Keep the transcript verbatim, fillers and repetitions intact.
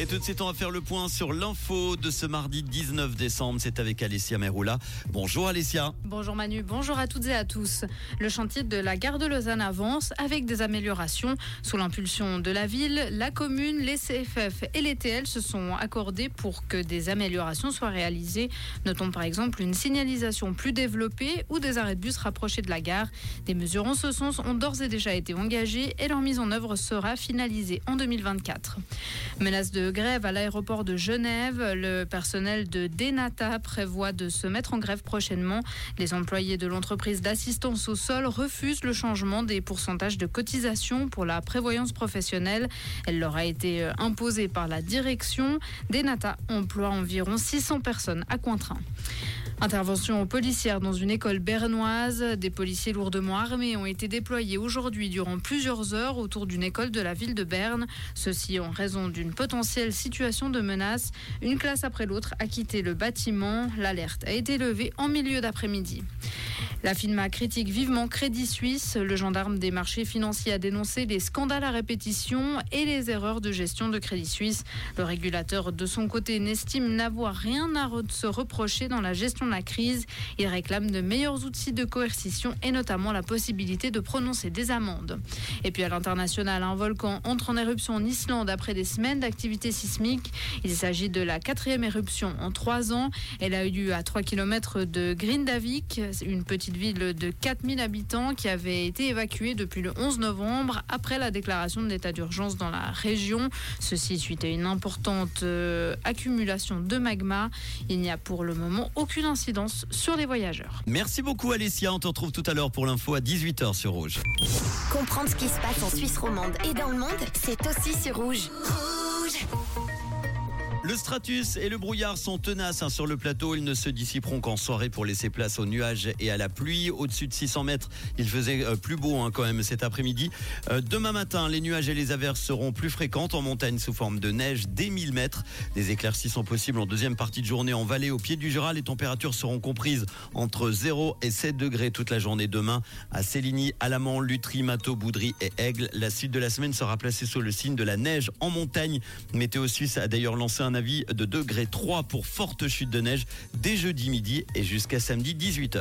Et tout de suite, on va faire le point sur l'info de ce mardi dix-neuf décembre. C'est avec Alessia Meroula. Bonjour Alessia. Bonjour Manu, bonjour à toutes et à tous. Le chantier de la gare de Lausanne avance avec des améliorations. Sous l'impulsion de la ville, la commune, les C F F et les T L se sont accordés pour que des améliorations soient réalisées. Notons par exemple une signalisation plus développée ou des arrêts de bus rapprochés de la gare. Des mesures en ce sens ont d'ores et déjà été engagées et leur mise en œuvre sera finalisée en deux mille vingt-quatre. Menace de grève à l'aéroport de Genève. Le personnel de Denata prévoit de se mettre en grève prochainement. Les employés de l'entreprise d'assistance au sol refusent le changement des pourcentages de cotisation pour la prévoyance professionnelle. Elle leur a été imposée par la direction. Denata emploie environ six cents personnes à Cointrin. Intervention policière dans une école bernoise. Des policiers lourdement armés ont été déployés aujourd'hui durant plusieurs heures autour d'une école de la ville de Berne. Ceci en raison d'une potentielle situation de menace. Une classe après l'autre a quitté le bâtiment. L'alerte a été levée en milieu d'après-midi. La FINMA critique vivement Crédit Suisse. Le gendarme des marchés financiers a dénoncé les scandales à répétition et les erreurs de gestion de Crédit Suisse. Le régulateur, de son côté, n'estime n'avoir rien à se reprocher dans la gestion de la crise. Il réclame de meilleurs outils de coercition et notamment la possibilité de prononcer des amendes. Et puis à l'international, un volcan entre en éruption en Islande après des semaines d'activité sismique. Il s'agit de la quatrième éruption en trois ans. Elle a eu lieu à trois kilomètres de Grindavik, une petite ville de quatre mille habitants qui avait été évacuée depuis le onze novembre après la déclaration de l'état d'urgence dans la région. Ceci suite à une importante euh, accumulation de magma. Il n'y a pour le moment aucune incidence sur les voyageurs. Merci beaucoup Alessia, on te retrouve tout à l'heure pour l'info à dix-huit heures sur Rouge. Comprendre ce qui se passe en Suisse romande et dans le monde, c'est aussi sur Rouge. Rouge. Le stratus et le brouillard sont tenaces hein, sur le plateau. Ils ne se dissiperont qu'en soirée pour laisser place aux nuages et à la pluie. Au-dessus de six cents mètres, il faisait euh, plus beau hein, quand même cet après-midi. Euh, demain matin, les nuages et les averses seront plus fréquentes en montagne sous forme de neige dès mille mètres. Des éclaircies sont possibles en deuxième partie de journée en vallée. Au pied du Jura, les températures seront comprises entre zéro et sept degrés toute la journée demain. À Céligny, Alaman, Lutry, Mato, Boudry et Aigle, la suite de la semaine sera placée sous le signe de la neige en montagne. Météo Suisse a d'ailleurs lancé un un avis de degré trois pour forte chute de neige dès jeudi midi et jusqu'à samedi dix-huit heures.